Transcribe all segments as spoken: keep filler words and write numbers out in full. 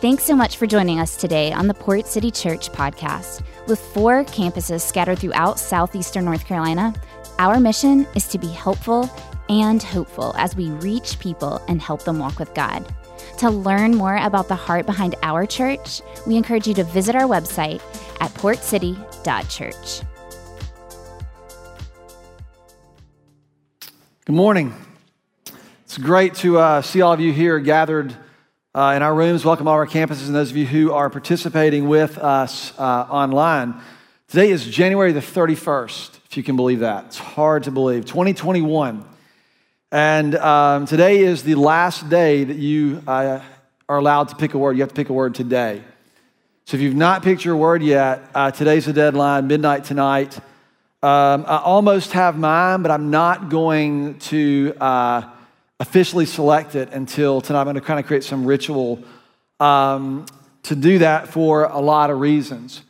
Thanks so much for joining us today on the Port City Church podcast. With four campuses scattered throughout southeastern North Carolina, our mission is to be helpful and hopeful as we reach people and help them walk with God. To learn more about the heart behind our church, we encourage you to visit our website at port city dot church. Good morning. It's great to uh, see all of you here gathered Uh, in our rooms. Welcome all our campuses and those of you who are participating with us uh, online. Today is January the thirty-first, if you can believe that. It's hard to believe. twenty twenty-one. And um, today is the last day that you uh, are allowed to pick a word. You have to pick a word today. So if you've not picked your word yet, uh, today's the deadline, midnight tonight. Um, I almost have mine, but I'm not going to... Uh, officially select it until tonight. I'm going to kind of create some ritual um, to do that for a lot of reasons.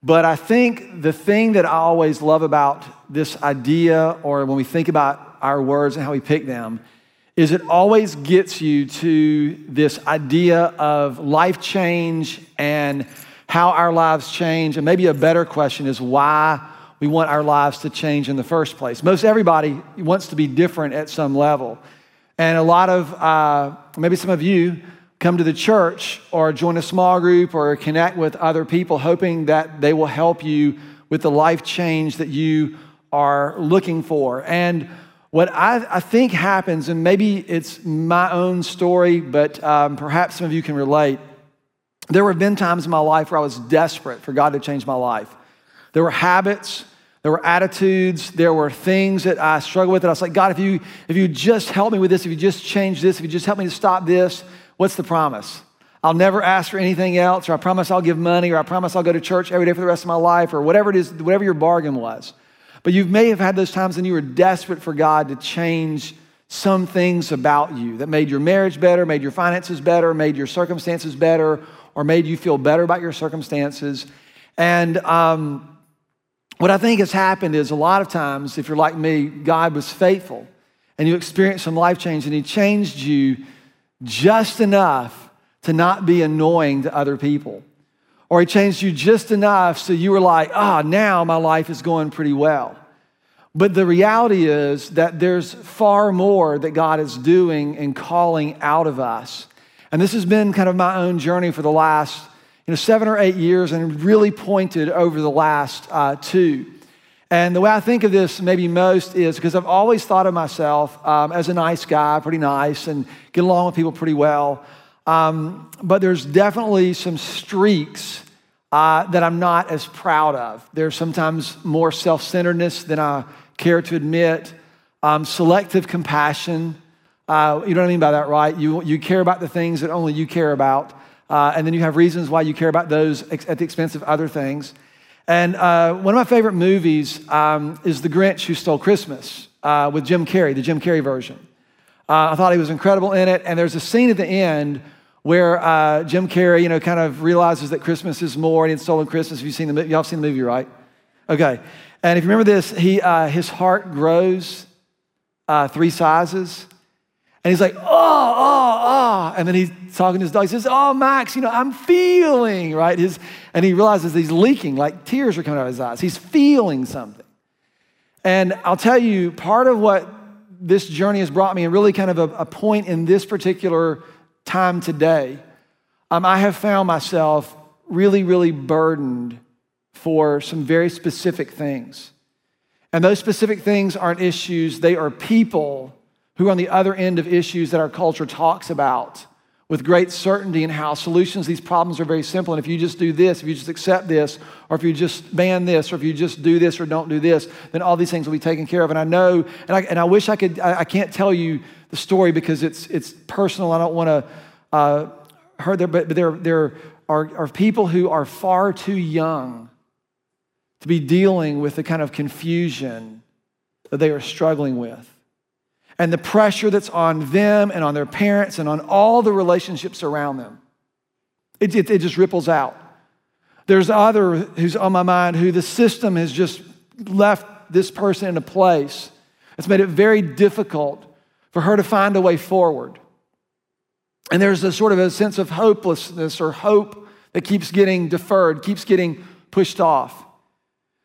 But I think the thing that I always love about this idea, or when we think about our words and how we pick them, is it always gets you to this idea of life change and how our lives change. And maybe a better question is why we want our lives to change in the first place. Most everybody wants to be different at some level. And a lot of, uh, maybe some of you come to the church or join a small group or connect with other people hoping that they will help you with the life change that you are looking for. And what I, I think happens, and maybe it's my own story, but um, perhaps some of you can relate. There have been times in my life where I was desperate for God to change my life. There were habits. There were attitudes, there were things that I struggled with, and I was like, God, if you if you just help me with this, if you just change this, if you just help me to stop this, what's the promise? I'll never ask for anything else, or I promise I'll give money, or I promise I'll go to church every day for the rest of my life, or whatever it is, whatever your bargain was. But you may have had those times when you were desperate for God to change some things about you that made your marriage better, made your finances better, made your circumstances better, or made you feel better about your circumstances. And um what I think has happened is a lot of times, if you're like me, God was faithful and you experienced some life change and he changed you just enough to not be annoying to other people. Or he changed you just enough so you were like, ah, oh, now my life is going pretty well. But the reality is that there's far more that God is doing and calling out of us. And this has been kind of my own journey for the last You know, seven or eight years and really pointed over the last uh, two. And the way I think of this maybe most is because I've always thought of myself um, as a nice guy, pretty nice, and get along with people pretty well. Um, but there's definitely some streaks uh, that I'm not as proud of. There's sometimes more self-centeredness than I care to admit, um, selective compassion. Uh, you know what I mean by that, right? You, you care about the things that only you care about. Uh, and then you have reasons why you care about those ex- at the expense of other things. And uh, one of my favorite movies um, is The Grinch Who Stole Christmas uh, with Jim Carrey, the Jim Carrey version. Uh, I thought he was incredible in it. And there's a scene at the end where uh, Jim Carrey, you know, kind of realizes that Christmas is more and he's stolen Christmas. Have you seen the movie? Y'all have seen the movie, right? Okay. And if you remember this, he uh, his heart grows uh, three sizes. And he's like, oh, oh, oh. And then he's talking to his dog. He says, oh, Max, you know, I'm feeling, right? His, and he realizes he's leaking, like tears are coming out of his eyes. He's feeling something. And I'll tell you, part of what this journey has brought me, and really kind of a, a point in this particular time today, um, I have found myself really, really burdened for some very specific things. And those specific things aren't issues. They are people who are on the other end of issues that our culture talks about with great certainty, and how solutions, these problems are very simple. And if you just do this, if you just accept this, or if you just ban this, or if you just do this or don't do this, then all these things will be taken care of. And I know, and I, and I wish I could, I, I can't tell you the story because it's it's personal. I don't want to uh, hurt there, but there, there are, are people who are far too young to be dealing with the kind of confusion that they are struggling with. And the pressure that's on them and on their parents and on all the relationships around them. It, it, it just ripples out. There's other who's on my mind who the system has just left this person in a place that's made it very difficult for her to find a way forward. And there's a sort of a sense of hopelessness or hope that keeps getting deferred, keeps getting pushed off.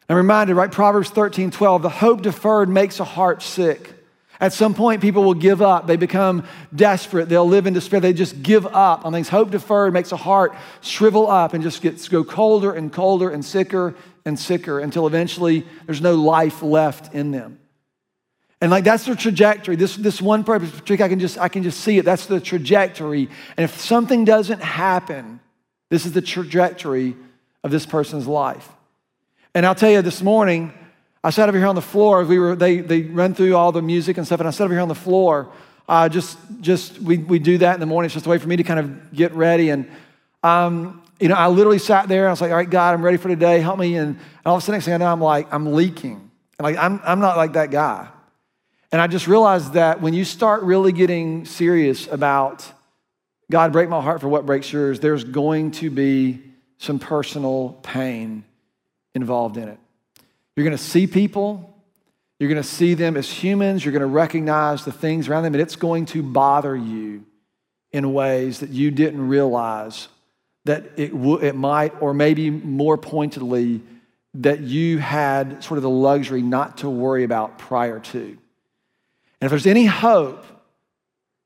I'm reminded, right, Proverbs thirteen twelve, the hope deferred makes a heart sick. At some point, people will give up. They become desperate. They'll live in despair. They just give up on things. Hope deferred makes a heart shrivel up and just gets go colder and colder and sicker and sicker until eventually there's no life left in them. And like that's their trajectory. This, this one trick, I can just I can just see it. That's the trajectory. And if something doesn't happen, this is the trajectory of this person's life. And I'll tell you, this morning, I sat over here on the floor. We were they they run through all the music and stuff, and I sat over here on the floor. Uh, just just we we do that in the morning. It's just a way for me to kind of get ready. And um, you know, I literally sat there. And I was like, all right, God, I'm ready for today. Help me. And, and all of a sudden, next thing I know, I'm like, I'm leaking. And like I'm I'm not like that guy. And I just realized that when you start really getting serious about God, break my heart for what breaks yours, there's going to be some personal pain involved in it. You're going to see people. You're going to see them as humans. You're going to recognize the things around them, and it's going to bother you in ways that you didn't realize that it w- it might, or maybe more pointedly, that you had sort of the luxury not to worry about prior to. And if there's any hope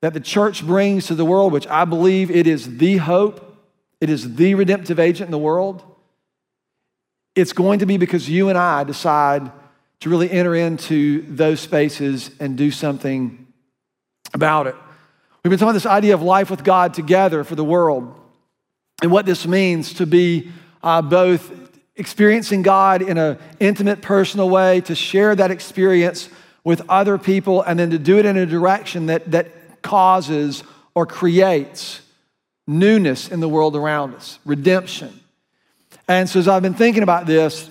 that the church brings to the world, which I believe it is the hope, it is the redemptive agent in the world, it's going to be because you and I decide to really enter into those spaces and do something about it. We've been talking about this idea of life with God together for the world and what this means to be uh, both experiencing God in an intimate, personal way, to share that experience with other people, and then to do it in a direction that, that causes or creates newness in the world around us, redemption. And so as I've been thinking about this,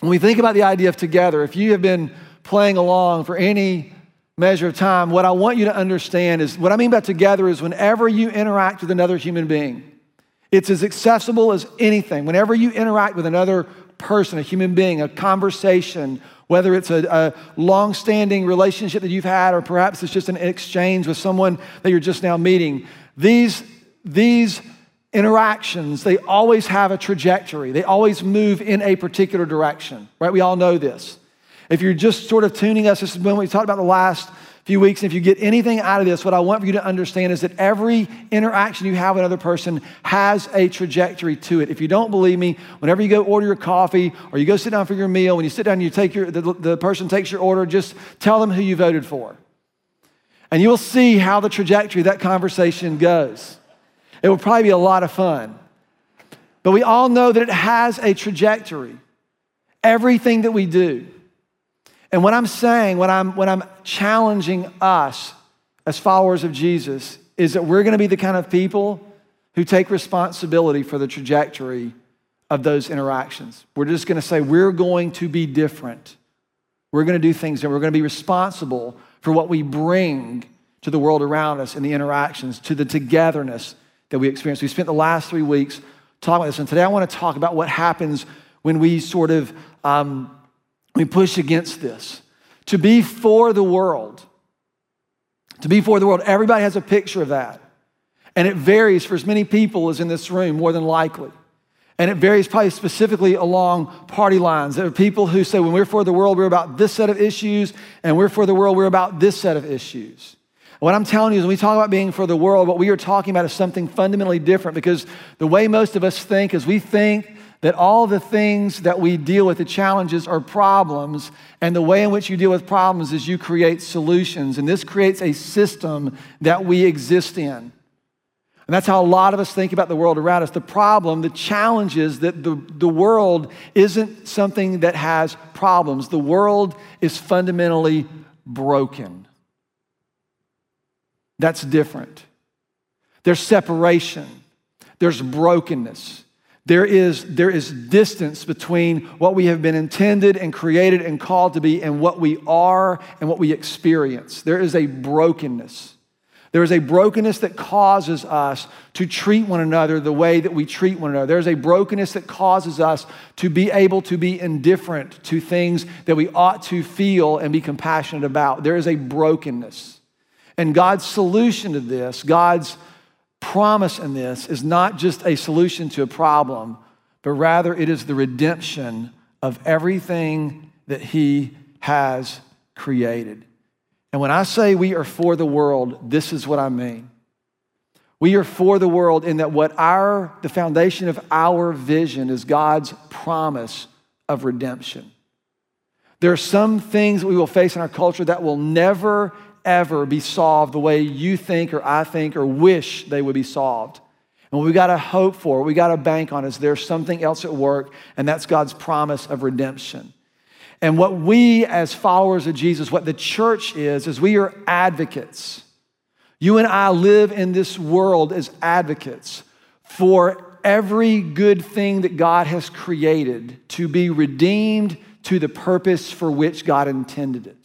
when we think about the idea of together, if you have been playing along for any measure of time, what I want you to understand is what I mean by together is whenever you interact with another human being, it's as accessible as anything. Whenever you interact with another person, a human being, a conversation, whether it's a, a long-standing relationship that you've had, or perhaps it's just an exchange with someone that you're just now meeting, these, these interactions, they always have a trajectory. They always move in a particular direction, right? We all know this. If you're just sort of tuning us, this is when we talked about the last few weeks, and if you get anything out of this, what I want for you to understand is that every interaction you have with another person has a trajectory to it. If you don't believe me, whenever you go order your coffee or you go sit down for your meal, when you sit down and you take your, the, the person takes your order, just tell them who you voted for. And you'll see how the trajectory of that conversation goes. It would probably be a lot of fun. But we all know that it has a trajectory, everything that we do. And what I'm saying, what I'm, what I'm challenging us as followers of Jesus is that we're going to be the kind of people who take responsibility for the trajectory of those interactions. We're just going to say we're going to be different. We're going to do things, and we're going to be responsible for what we bring to the world around us and the interactions, to the togetherness that we experienced. We spent the last three weeks talking about this, and today I want to talk about what happens when we sort of um, we push against this. To be for the world, to be for the world. Everybody has a picture of that, and it varies for as many people as in this room, more than likely. And it varies probably specifically along party lines. There are people who say, when we're for the world, we're about this set of issues, and we're for the world, we're about this set of issues. What I'm telling you is when we talk about being for the world, what we are talking about is something fundamentally different, because the way most of us think is we think that all the things that we deal with, the challenges, are problems, and the way in which you deal with problems is you create solutions, and this creates a system that we exist in. And that's how a lot of us think about the world around us. The problem, the challenge is that the, the world isn't something that has problems. The world is fundamentally broken. That's different. There's separation. There's brokenness. There is, there is distance between what we have been intended and created and called to be and what we are and what we experience. There is a brokenness. There is a brokenness that causes us to treat one another the way that we treat one another. There is a brokenness that causes us to be able to be indifferent to things that we ought to feel and be compassionate about. There is a brokenness. And God's solution to this, God's promise in this is not just a solution to a problem, but rather it is the redemption of everything that he has created. And when I say we are for the world, this is what I mean. We are for the world in that what our, the foundation of our vision is God's promise of redemption. There are some things that we will face in our culture that will never, ever be solved the way you think or I think or wish they would be solved. And what we've got to hope for, what we've got to bank on is there's something else at work, and that's God's promise of redemption. And what we as followers of Jesus, what the church is, is we are advocates. You and I live in this world as advocates for every good thing that God has created to be redeemed to the purpose for which God intended it.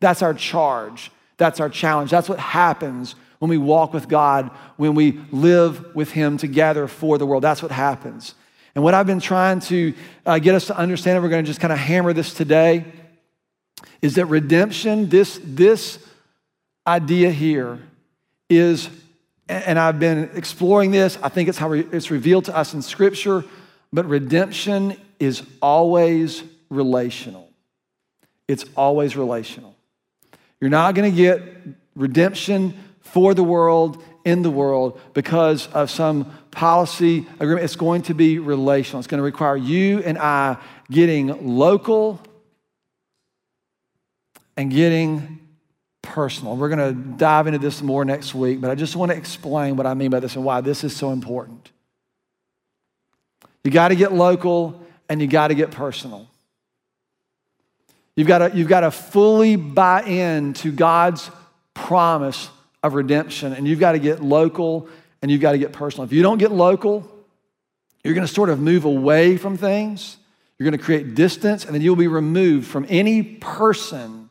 That's our charge. That's our challenge. That's what happens when we walk with God, when we live with him together for the world. That's what happens. And what I've been trying to uh, get us to understand, and we're going to just kind of hammer this today, is that redemption, this, this idea here is, and I've been exploring this, I think it's how it's revealed to us in Scripture, but redemption is always relational. It's always relational. You're not going to get redemption for the world, in the world, because of some policy agreement. It's going to be relational. It's going to require you and I getting local and getting personal. We're going to dive into this more next week, but I just want to explain what I mean by this and why this is so important. You got to get local and you got to get personal. You've got to, you've got to fully buy in to God's promise of redemption, and you've got to get local and you've got to get personal. If you don't get local, you're going to sort of move away from things. You're going to create distance, and then you'll be removed from any person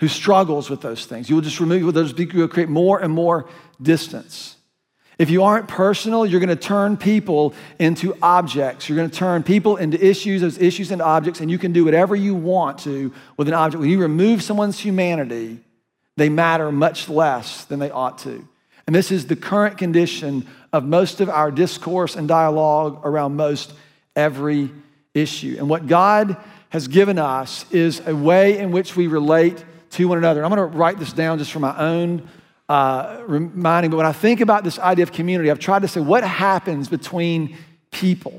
who struggles with those things. You will just remove those. You'll create more and more distance. If you aren't personal, you're going to turn people into objects. You're going to turn people into issues, those issues into objects, and you can do whatever you want to with an object. When you remove someone's humanity, they matter much less than they ought to. And this is the current condition of most of our discourse and dialogue around most every issue. And what God has given us is a way in which we relate to one another. And I'm going to write this down just for my own Uh, reminding, but when I think about this idea of community, I've tried to say, what happens between people?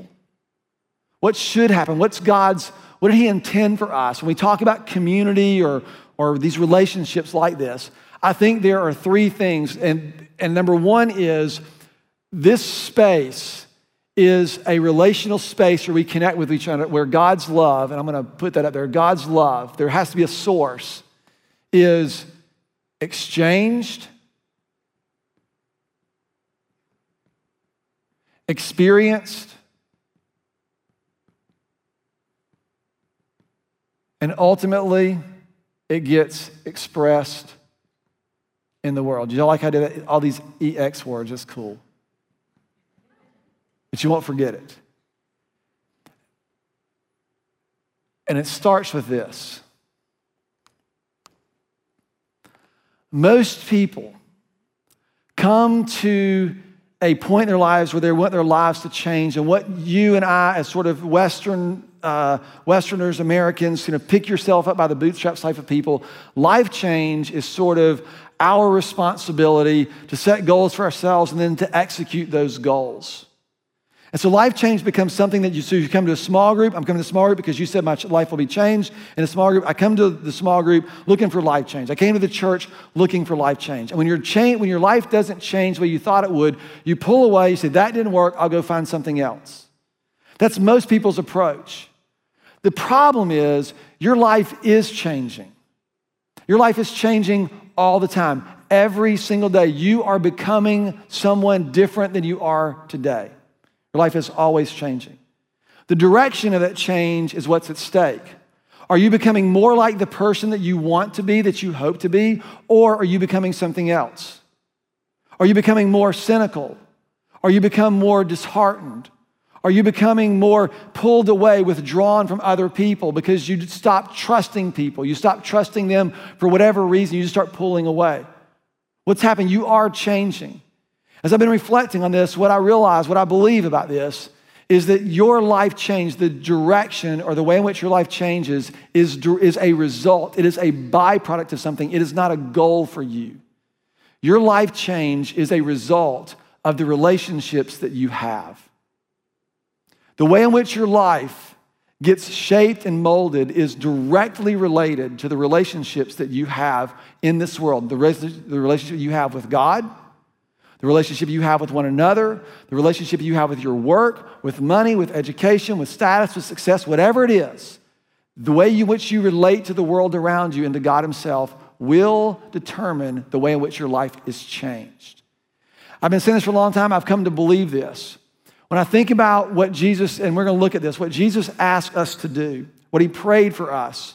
What should happen? What's God's, what did he intend for us? When we talk about community or, or these relationships like this, I think there are three things. And, and number one is this space is a relational space where we connect with each other, where God's love, and I'm going to put that up there, God's love, there has to be a source, is exchanged, experienced, and ultimately it gets expressed in the world. You know, like I did that, all these E X words, it's cool. But you won't forget it. And it starts with this. Most people come to a point in their lives where they want their lives to change, and what you and I, as sort of Western uh, Westerners, Americans, you know, pick yourself up by the bootstraps type of people. Life change is sort of our responsibility to set goals for ourselves and then to execute those goals. And so life change becomes something that you do. So you come to a small group. I'm coming to a small group because you said my life will be changed in a small group. I come to the small group looking for life change. I came to the church looking for life change. And when, you're cha- when your life doesn't change the way you thought it would, you pull away, you say, that didn't work, I'll go find something else. That's most people's approach. The problem is your life is changing. Your life is changing all the time. Every single day, you are becoming someone different than you are today. Your life is always changing. The direction of that change is what's at stake. Are you becoming more like the person that you want to be, that you hope to be, or are you becoming something else? Are you becoming more cynical? Are you become more disheartened? Are you becoming more pulled away, withdrawn from other people because you stop trusting people? You stop trusting them for whatever reason. You just start pulling away. What's happening? You are changing. As I've been reflecting on this, what I realize, what I believe about this is that your life change, the direction or the way in which your life changes is, is a result. It is a byproduct of something. It is not a goal for you. Your life change is a result of the relationships that you have. The way in which your life gets shaped and molded is directly related to the relationships that you have in this world, the, res- the relationship you have with God, the relationship you have with one another, the relationship you have with your work, with money, with education, with status, with success, whatever it is, the way in which you relate to the world around you and to God Himself will determine the way in which your life is changed. I've been saying this for a long time. I've come to believe this. When I think about what Jesus, and we're going to look at this, what Jesus asked us to do, what He prayed for us,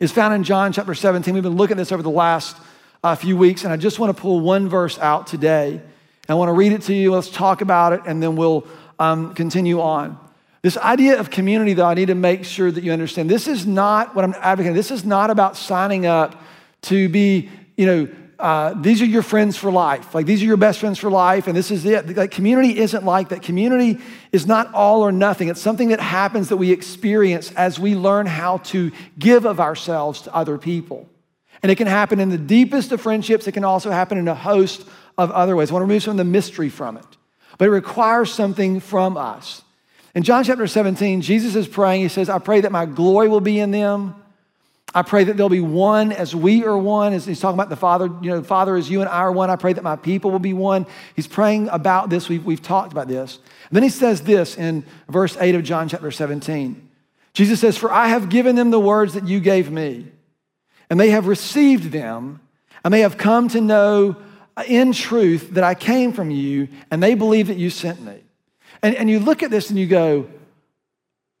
is found in John chapter seventeen. We've been looking at this over the last a few weeks, and I just want to pull one verse out today. I want to read it to you. Let's talk about it, and then we'll um, continue on. This idea of community, though, I need to make sure that you understand. This is not what I'm advocating. This is not about signing up to be, you know, uh, these are your friends for life. Like, these are your best friends for life, and this is it. Like, community isn't like that. Community is not all or nothing. It's something that happens that we experience as we learn how to give of ourselves to other people. And it can happen in the deepest of friendships. It can also happen in a host of other ways. I want to remove some of the mystery from it. But it requires something from us. In John chapter seventeen, Jesus is praying. He says, I pray that my glory will be in them. I pray that they'll be one as we are one. He's talking about the Father. You know, the Father is you and I are one. I pray that my people will be one. He's praying about this. We've, we've talked about this. And then He says this in verse eight of John chapter seventeen. Jesus says, for I have given them the words that you gave me. And they have received them, and they have come to know in truth that I came from you, and they believe that you sent me. And, and you look at this and you go,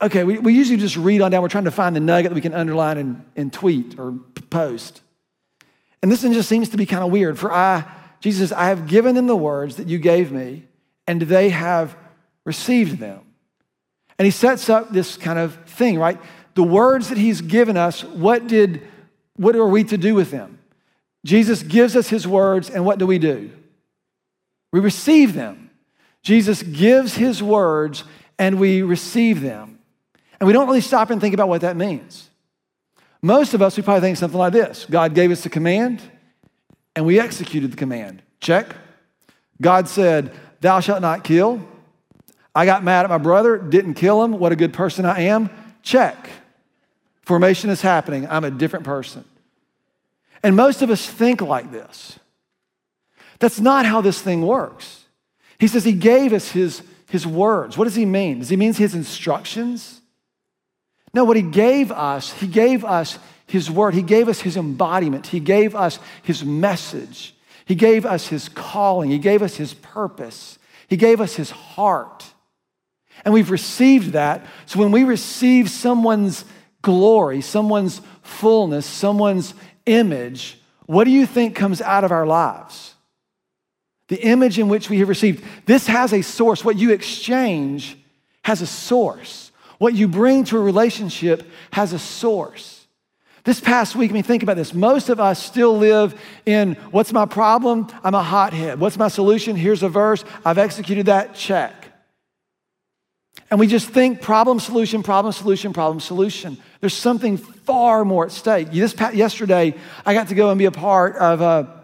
okay, we, we usually just read on down. We're trying to find the nugget that we can underline and, and tweet or post. And this one just seems to be kind of weird. For I, Jesus says, I have given them the words that you gave me, and they have received them. And He sets up this kind of thing, right? The words that He's given us, what did What are we to do with them? Jesus gives us His words, and what do we do? We receive them. Jesus gives His words, and we receive them. And we don't really stop and think about what that means. Most of us, we probably think something like this. God gave us the command, and we executed the command. Check. God said, thou shalt not kill. I got mad at my brother, didn't kill him. What a good person I am. Check. Formation is happening. I'm a different person. And most of us think like this. That's not how this thing works. He says He gave us his, his words. What does He mean? Does He mean His instructions? No, what He gave us, He gave us His word. He gave us His embodiment. He gave us His message. He gave us His calling. He gave us His purpose. He gave us His heart. And we've received that. So when we receive someone's glory, someone's fullness, someone's image, what do you think comes out of our lives? The image in which we have received. This has a source. What you exchange has a source. What you bring to a relationship has a source. This past week, I mean, think about this. Most of us still live in, what's my problem? I'm a hothead. What's my solution? Here's a verse. I've executed that. Check. And we just think problem, solution, problem, solution, problem, solution. There's something far more at stake. This, yesterday, I got to go and be a part of a,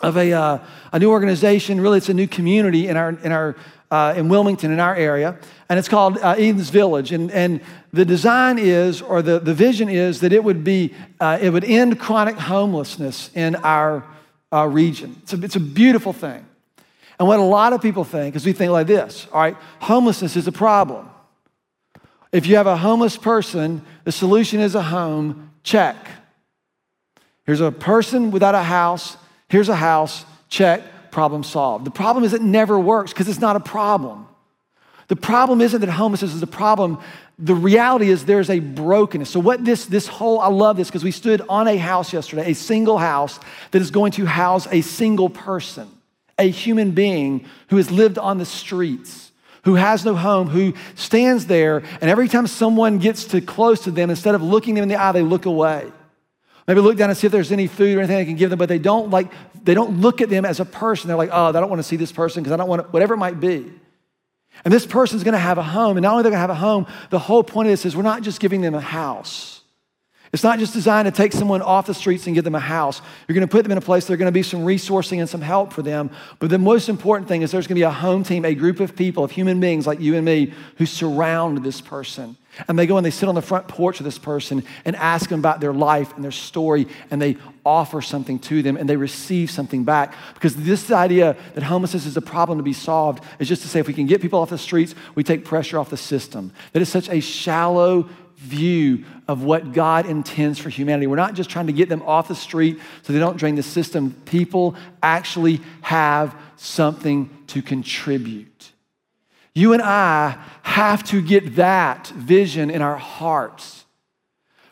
of a, uh, a new organization. Really, it's a new community in our in our uh, in Wilmington, in our area. And it's called uh, Eden's Village. And, and the design is, or the, the vision is, that it would be uh, it would end chronic homelessness in our uh, region. It's a, it's a beautiful thing. And what a lot of people think is we think like this, all right, homelessness is a problem. If you have a homeless person, the solution is a home, check. Here's a person without a house, here's a house, check, problem solved. The problem is it never works because it's not a problem. The problem isn't that homelessness is a problem. The reality is there's a brokenness. So what this, this whole, I love this because we stood on a house yesterday, a single house that is going to house a single person. A human being who has lived on the streets, who has no home, who stands there, and every time someone gets too close to them, instead of looking them in the eye, they look away. Maybe look down and see if there's any food or anything they can give them, but they don't like they don't look at them as a person. They're like, oh, I don't want to see this person because I don't want to, whatever it might be. And this person's going to have a home. And not only they're going to have a home, the whole point of this is we're not just giving them a house. It's not just designed to take someone off the streets and give them a house. You're going to put them in a place, there's going to be some resourcing and some help for them. But the most important thing is there's going to be a home team, a group of people, of human beings like you and me who surround this person. And they go and they sit on the front porch of this person and ask them about their life and their story, and they offer something to them and they receive something back. Because this idea that homelessness is a problem to be solved is just to say if we can get people off the streets, we take pressure off the system. That is such a shallow view of what God intends for humanity. We're not just trying to get them off the street so they don't drain the system. People actually have something to contribute. You and I have to get that vision in our hearts.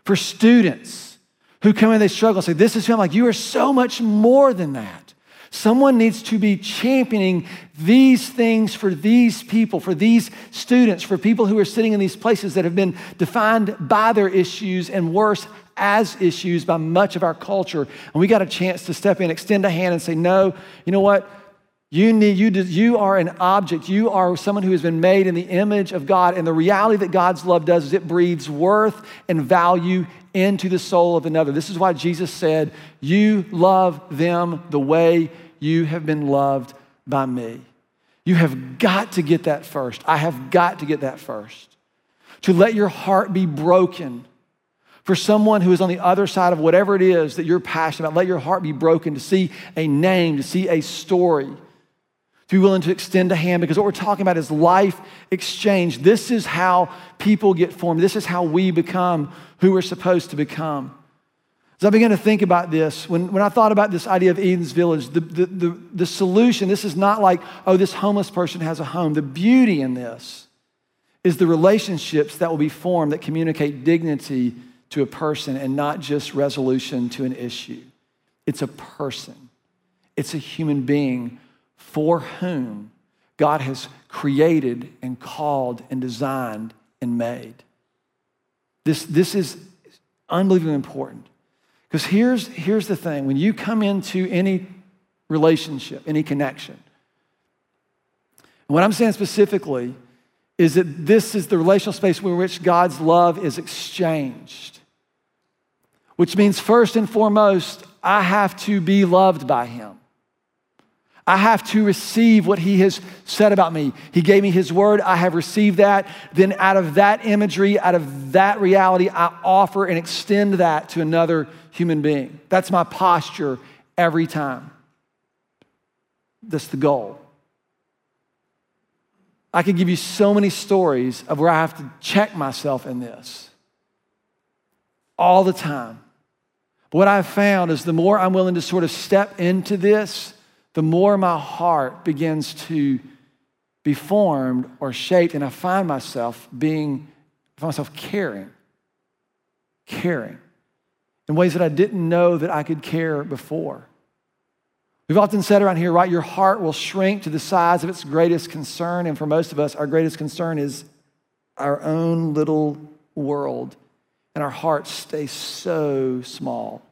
For students who come in, they struggle and say, this is who I'm like, you are so much more than that. Someone needs to be championing these things for these people, for these students, for people who are sitting in these places that have been defined by their issues and worse as issues by much of our culture. And we got a chance to step in, extend a hand and say, no, you know what? You need, you, you are an object. You are someone who has been made in the image of God. And the reality that God's love does is it breathes worth and value into the soul of another. This is why Jesus said, you love them the way you have been loved by me. You have got to get that first. I have got to get that first. To let your heart be broken for someone who is on the other side of whatever it is that you're passionate about. Let your heart be broken to see a name, to see a story. To be willing to extend a hand, because what we're talking about is life exchange. This is how people get formed. This is how we become who we're supposed to become. As I began to think about this, when, when I thought about this idea of Eden's Village, the, the, the, the solution, this is not like, oh, this homeless person has a home. The beauty in this is the relationships that will be formed that communicate dignity to a person and not just resolution to an issue. It's a person. It's a human being for whom God has created and called and designed and made. This, this is unbelievably important. Because here's, here's the thing. When you come into any relationship, any connection, and what I'm saying specifically is that this is the relational space in which God's love is exchanged. Which means first and foremost, I have to be loved by him. I have to receive what he has said about me. He gave me his word. I have received that. Then out of that imagery, out of that reality, I offer and extend that to another human being. That's my posture every time. That's the goal. I could give you so many stories of where I have to check myself in this all the time. But what I've found is the more I'm willing to sort of step into this, the more my heart begins to be formed or shaped, and I find myself being, I find myself caring, caring in ways that I didn't know that I could care before. We've often said around here, right, your heart will shrink to the size of its greatest concern, and for most of us, our greatest concern is our own little world, and our hearts stay so small.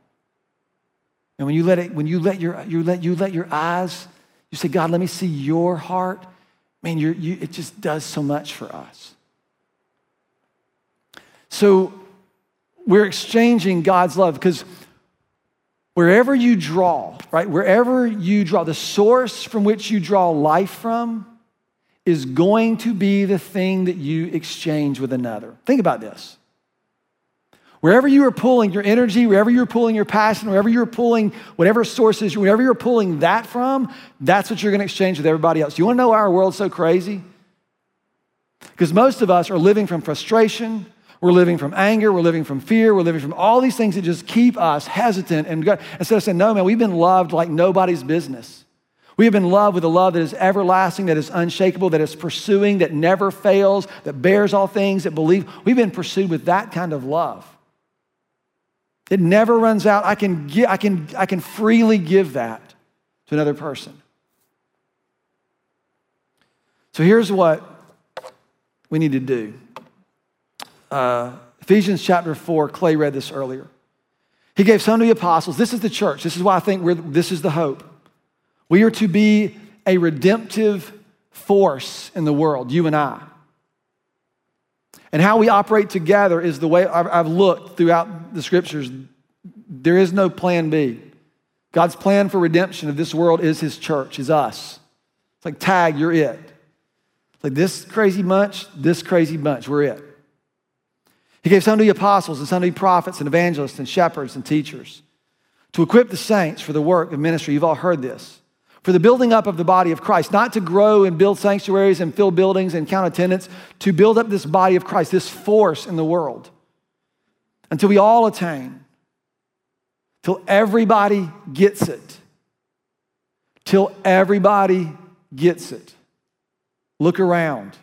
And when you let it, when you let your you let you let your eyes, you say, God, let me see your heart. Man, you're, you it just does so much for us. So we're exchanging God's love because wherever you draw, right? Wherever you draw, the source from which you draw life from is going to be the thing that you exchange with another. Think about this. Wherever you are pulling your energy, wherever you're pulling your passion, wherever you're pulling whatever sources, wherever you're pulling that from, that's what you're going to exchange with everybody else. You want to know why our world's so crazy? Because most of us are living from frustration, we're living from anger, we're living from fear, we're living from all these things that just keep us hesitant. And instead of saying, no, man, we've been loved like nobody's business. We have been loved with a love that is everlasting, that is unshakable, that is pursuing, that never fails, that bears all things, that believes. We've been pursued with that kind of love. It never runs out. I can, give, I, can, I can freely give that to another person. So here's what we need to do. Uh, Ephesians chapter four, Clay read this earlier. He gave some to the apostles. This is the church. This is why I think we're, this is the hope. We are to be a redemptive force in the world, you and I. And how we operate together is the way I've, I've looked throughout the scriptures. There is no plan B. God's plan for redemption of this world is his church, is us. It's like, tag, you're it. It's like this crazy bunch, this crazy bunch, we're it. He gave some to the apostles and some to the prophets and evangelists and shepherds and teachers to equip the saints for the work of ministry. You've all heard this. For the building up of the body of Christ, not to grow and build sanctuaries and fill buildings and count attendance, to build up this body of Christ, this force in the world, until we all attain, till everybody gets it, till everybody gets it. Look around.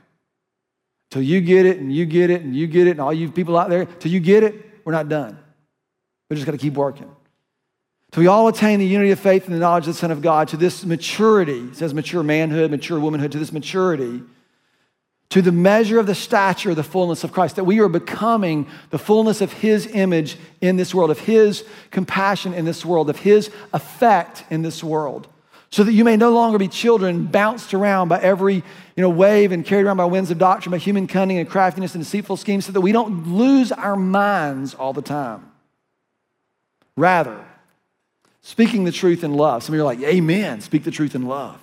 Till you get it and you get it and you get it and all you people out there, till you get it, we're not done. We're just going to keep working. Till we all attain the unity of faith and the knowledge of the Son of God, to this maturity, it says mature manhood, mature womanhood, to this maturity, to the measure of the stature of the fullness of Christ, that we are becoming the fullness of his image in this world, of his compassion in this world, of his effect in this world, so that you may no longer be children bounced around by every, you know, wave and carried around by winds of doctrine, by human cunning and craftiness and deceitful schemes, so that we don't lose our minds all the time. Rather, speaking the truth in love. Some of you are like, amen, speak the truth in love.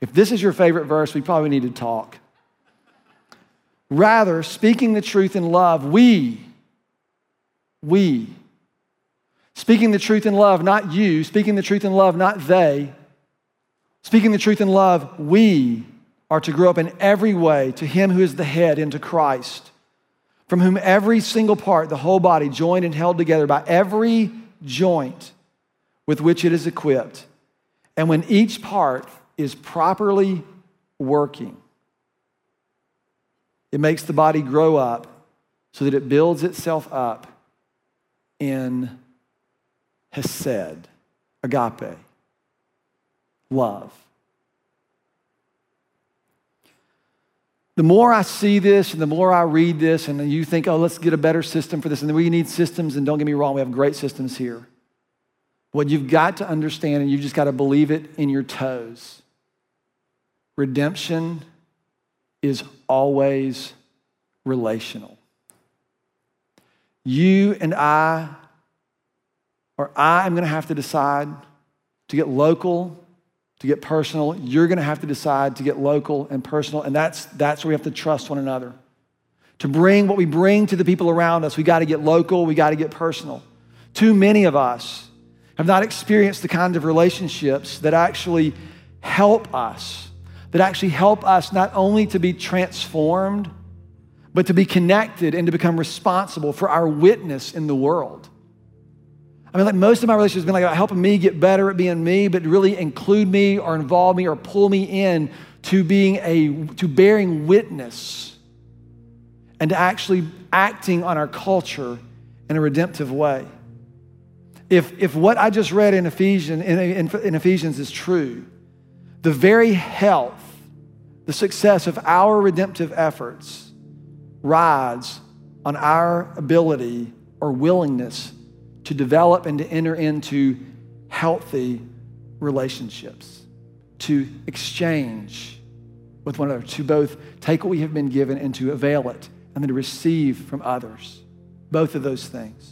If this is your favorite verse, we probably need to talk. Rather, speaking the truth in love, we, we, speaking the truth in love, not you, speaking the truth in love, not they, speaking the truth in love, we are to grow up in every way to him who is the head, into Christ, from whom every single part, the whole body, joined and held together by every joint with which it is equipped. And when each part is properly working, it makes the body grow up so that it builds itself up in Hesed, agape, love. The more I see this and the more I read this, and you think, oh, let's get a better system for this, and we need systems, and don't get me wrong, we have great systems here. What you've got to understand, and you've just got to believe it in your toes, redemption is always relational. You and I, or I am going to have to decide to get local, to get personal. You're going to have to decide to get local and personal, and that's, that's where we have to trust one another. To bring what we bring to the people around us, we got to get local, we got to get personal. Too many of us have not experienced the kind of relationships that actually help us, that actually help us not only to be transformed, but to be connected and to become responsible for our witness in the world. I mean, like most of my relationships have been like about helping me get better at being me, but really include me or involve me or pull me in to being a, to bearing witness and to actually acting on our culture in a redemptive way. If, if what I just read in Ephesians, in, in, in Ephesians is true, the very health, the success of our redemptive efforts rides on our ability or willingness to develop and to enter into healthy relationships, to exchange with one another, to both take what we have been given and to avail it, and then to receive from others, both of those things.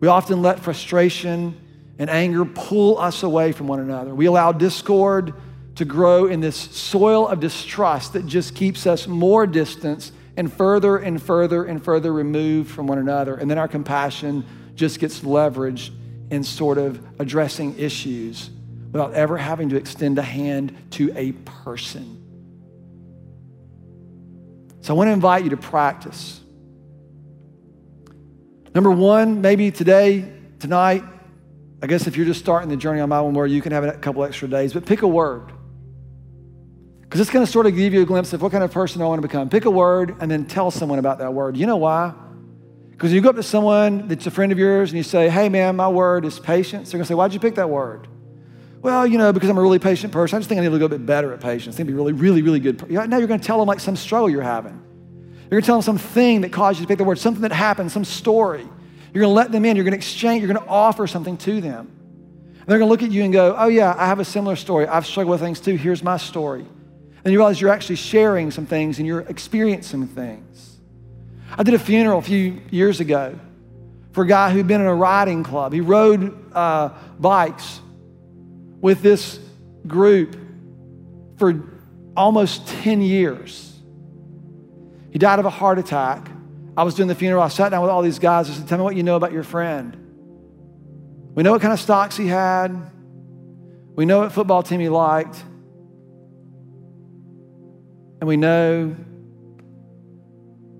We often let frustration and anger pull us away from one another. We allow discord to grow in this soil of distrust that just keeps us more distant and further and further and further removed from one another. And then our compassion just gets leveraged in sort of addressing issues without ever having to extend a hand to a person. So I want to invite you to practice. Number one, maybe today, tonight, I guess if you're just starting the journey on my one word, you can have a couple extra days, but pick a word. Because it's going to sort of give you a glimpse of what kind of person I want to become. Pick a word and then tell someone about that word. You know why? Because you go up to someone that's a friend of yours and you say, hey man, my word is patience. They're going to say, why'd you pick that word? Well, you know, because I'm a really patient person. I just think I need to look a bit better at patience. I think I'd be really, really, really good. Now you're going to tell them like some struggle you're having. You're going to tell them something that caused you to pick the word, something that happened, some story. You're going to let them in. You're going to exchange. You're going to offer something to them. They're gonna look at you and go, oh yeah, I have a similar story. I've struggled with things too. Here's my story. And you realize you're actually sharing some things and you're experiencing things. I did a funeral a few years ago for a guy who'd been in a riding club. He rode uh, bikes with this group for almost ten years. He died of a heart attack. I was doing the funeral. I sat down with all these guys. I said, tell me what you know about your friend. We know what kind of stocks he had. We know what football team he liked. And we know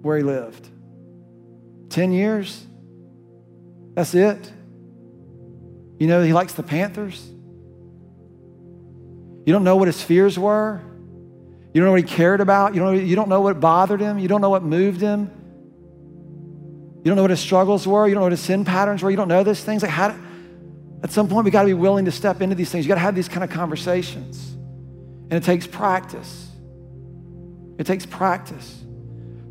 where he lived. Ten years? That's it? You know he likes the Panthers? You don't know what his fears were? You don't know what he cared about? You don't know, you don't know what bothered him? You don't know what moved him? You don't know what his struggles were? You don't know what his sin patterns were? You don't know those things? Like how do, at some point, we gotta be willing to step into these things. You gotta have these kind of conversations. And it takes practice. It takes practice.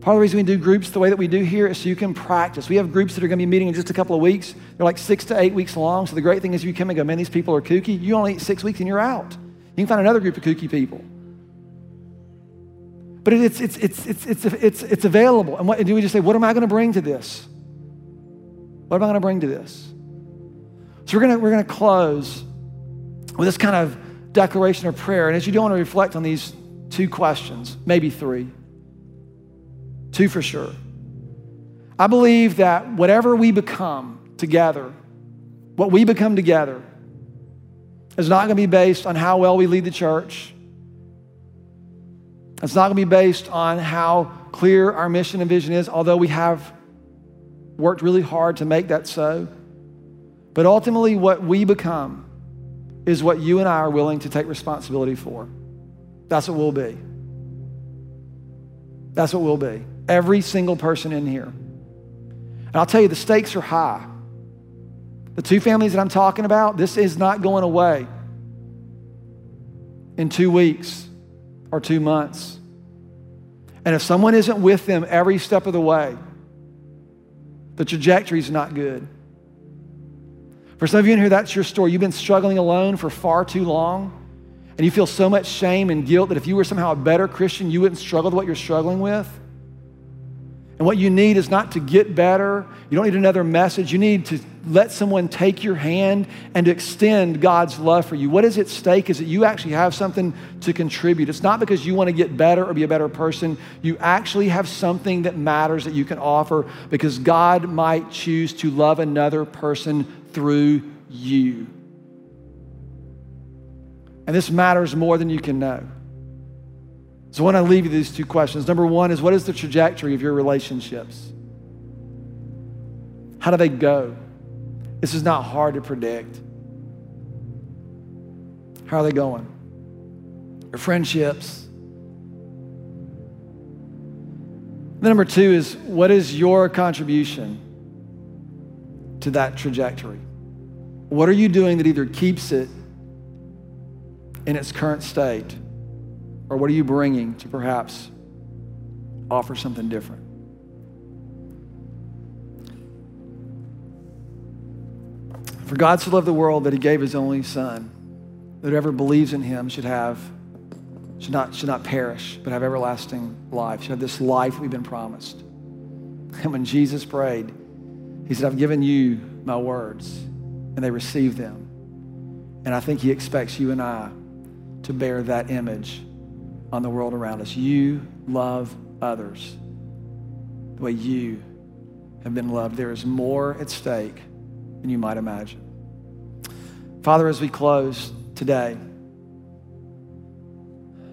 Part of the reason we do groups the way that we do here is so you can practice. We have groups that are gonna be meeting in just a couple of weeks. They're like six to eight weeks long. So the great thing is you come and go, man, these people are kooky. You only eat six weeks and you're out. You can find another group of kooky people. But it's, it's, it's, it's, it's, it's, it's available. And, what, and do we just say, what am I gonna bring to this? What am I gonna bring to this? So we're gonna, we're gonna close with this kind of declaration or prayer. And as you do, I wanna reflect on these two questions, maybe three, two for sure. I believe that whatever we become together, what we become together is not gonna be based on how well we lead the church. It's not gonna be based on how clear our mission and vision is, although we have worked really hard to make that so. But ultimately what we become is what you and I are willing to take responsibility for. That's what we'll be. That's what we'll be. Every single person in here. And I'll tell you, the stakes are high. The two families that I'm talking about, this is not going away in two weeks or two months. And if someone isn't with them every step of the way, the trajectory's not good. For some of you in here, that's your story. You've been struggling alone for far too long. And you feel so much shame and guilt that if you were somehow a better Christian, you wouldn't struggle with what you're struggling with. And what you need is not to get better. You don't need another message. You need to let someone take your hand and to extend God's love for you. What is at stake is that you actually have something to contribute. It's not because you want to get better or be a better person. You actually have something that matters that you can offer because God might choose to love another person through you. And this matters more than you can know. So I want to leave you these two questions. Number one is, what is the trajectory of your relationships? How do they go? This is not hard to predict. How are they going? Your friendships. Then number two is, what is your contribution to that trajectory? What are you doing that either keeps it in its current state? Or what are you bringing to perhaps offer something different? For God so loved the world that he gave his only son, that whoever believes in him should have, should not, should not perish, but have everlasting life, should have this life we've been promised. And when Jesus prayed, he said, I've given you my words, and they received them. And I think he expects you and I to bear that image on the world around us. You love others the way you have been loved. There is more at stake than you might imagine. Father, as we close today,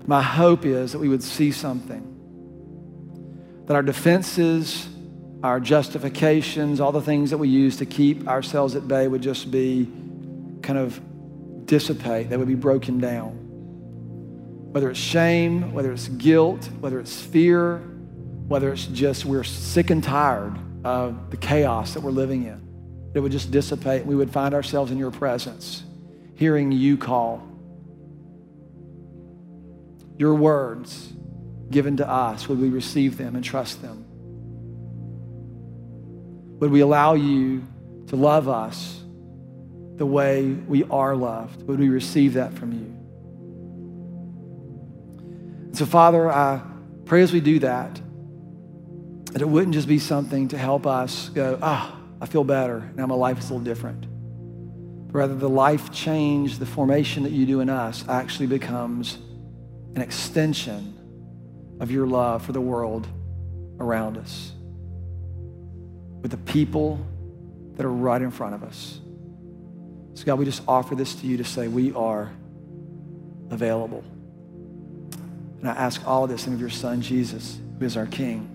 my hope is that we would see something, that our defenses, our justifications, all the things that we use to keep ourselves at bay would just be kind of dissipate, they would be broken down. Whether it's shame, whether it's guilt, whether it's fear, whether it's just we're sick and tired of the chaos that we're living in, it would just dissipate and we would find ourselves in your presence, hearing you call. Your words given to us, would we receive them and trust them? Would we allow you to love us the way we are loved? Would we receive that from you? So, Father, I pray as we do that, that it wouldn't just be something to help us go, ah, oh, I feel better. Now my life is a little different. But rather, the life change, the formation that you do in us actually becomes an extension of your love for the world around us, with the people that are right in front of us. So God, we just offer this to you to say we are available. And I ask all of this in the name of your Son, Jesus, who is our King.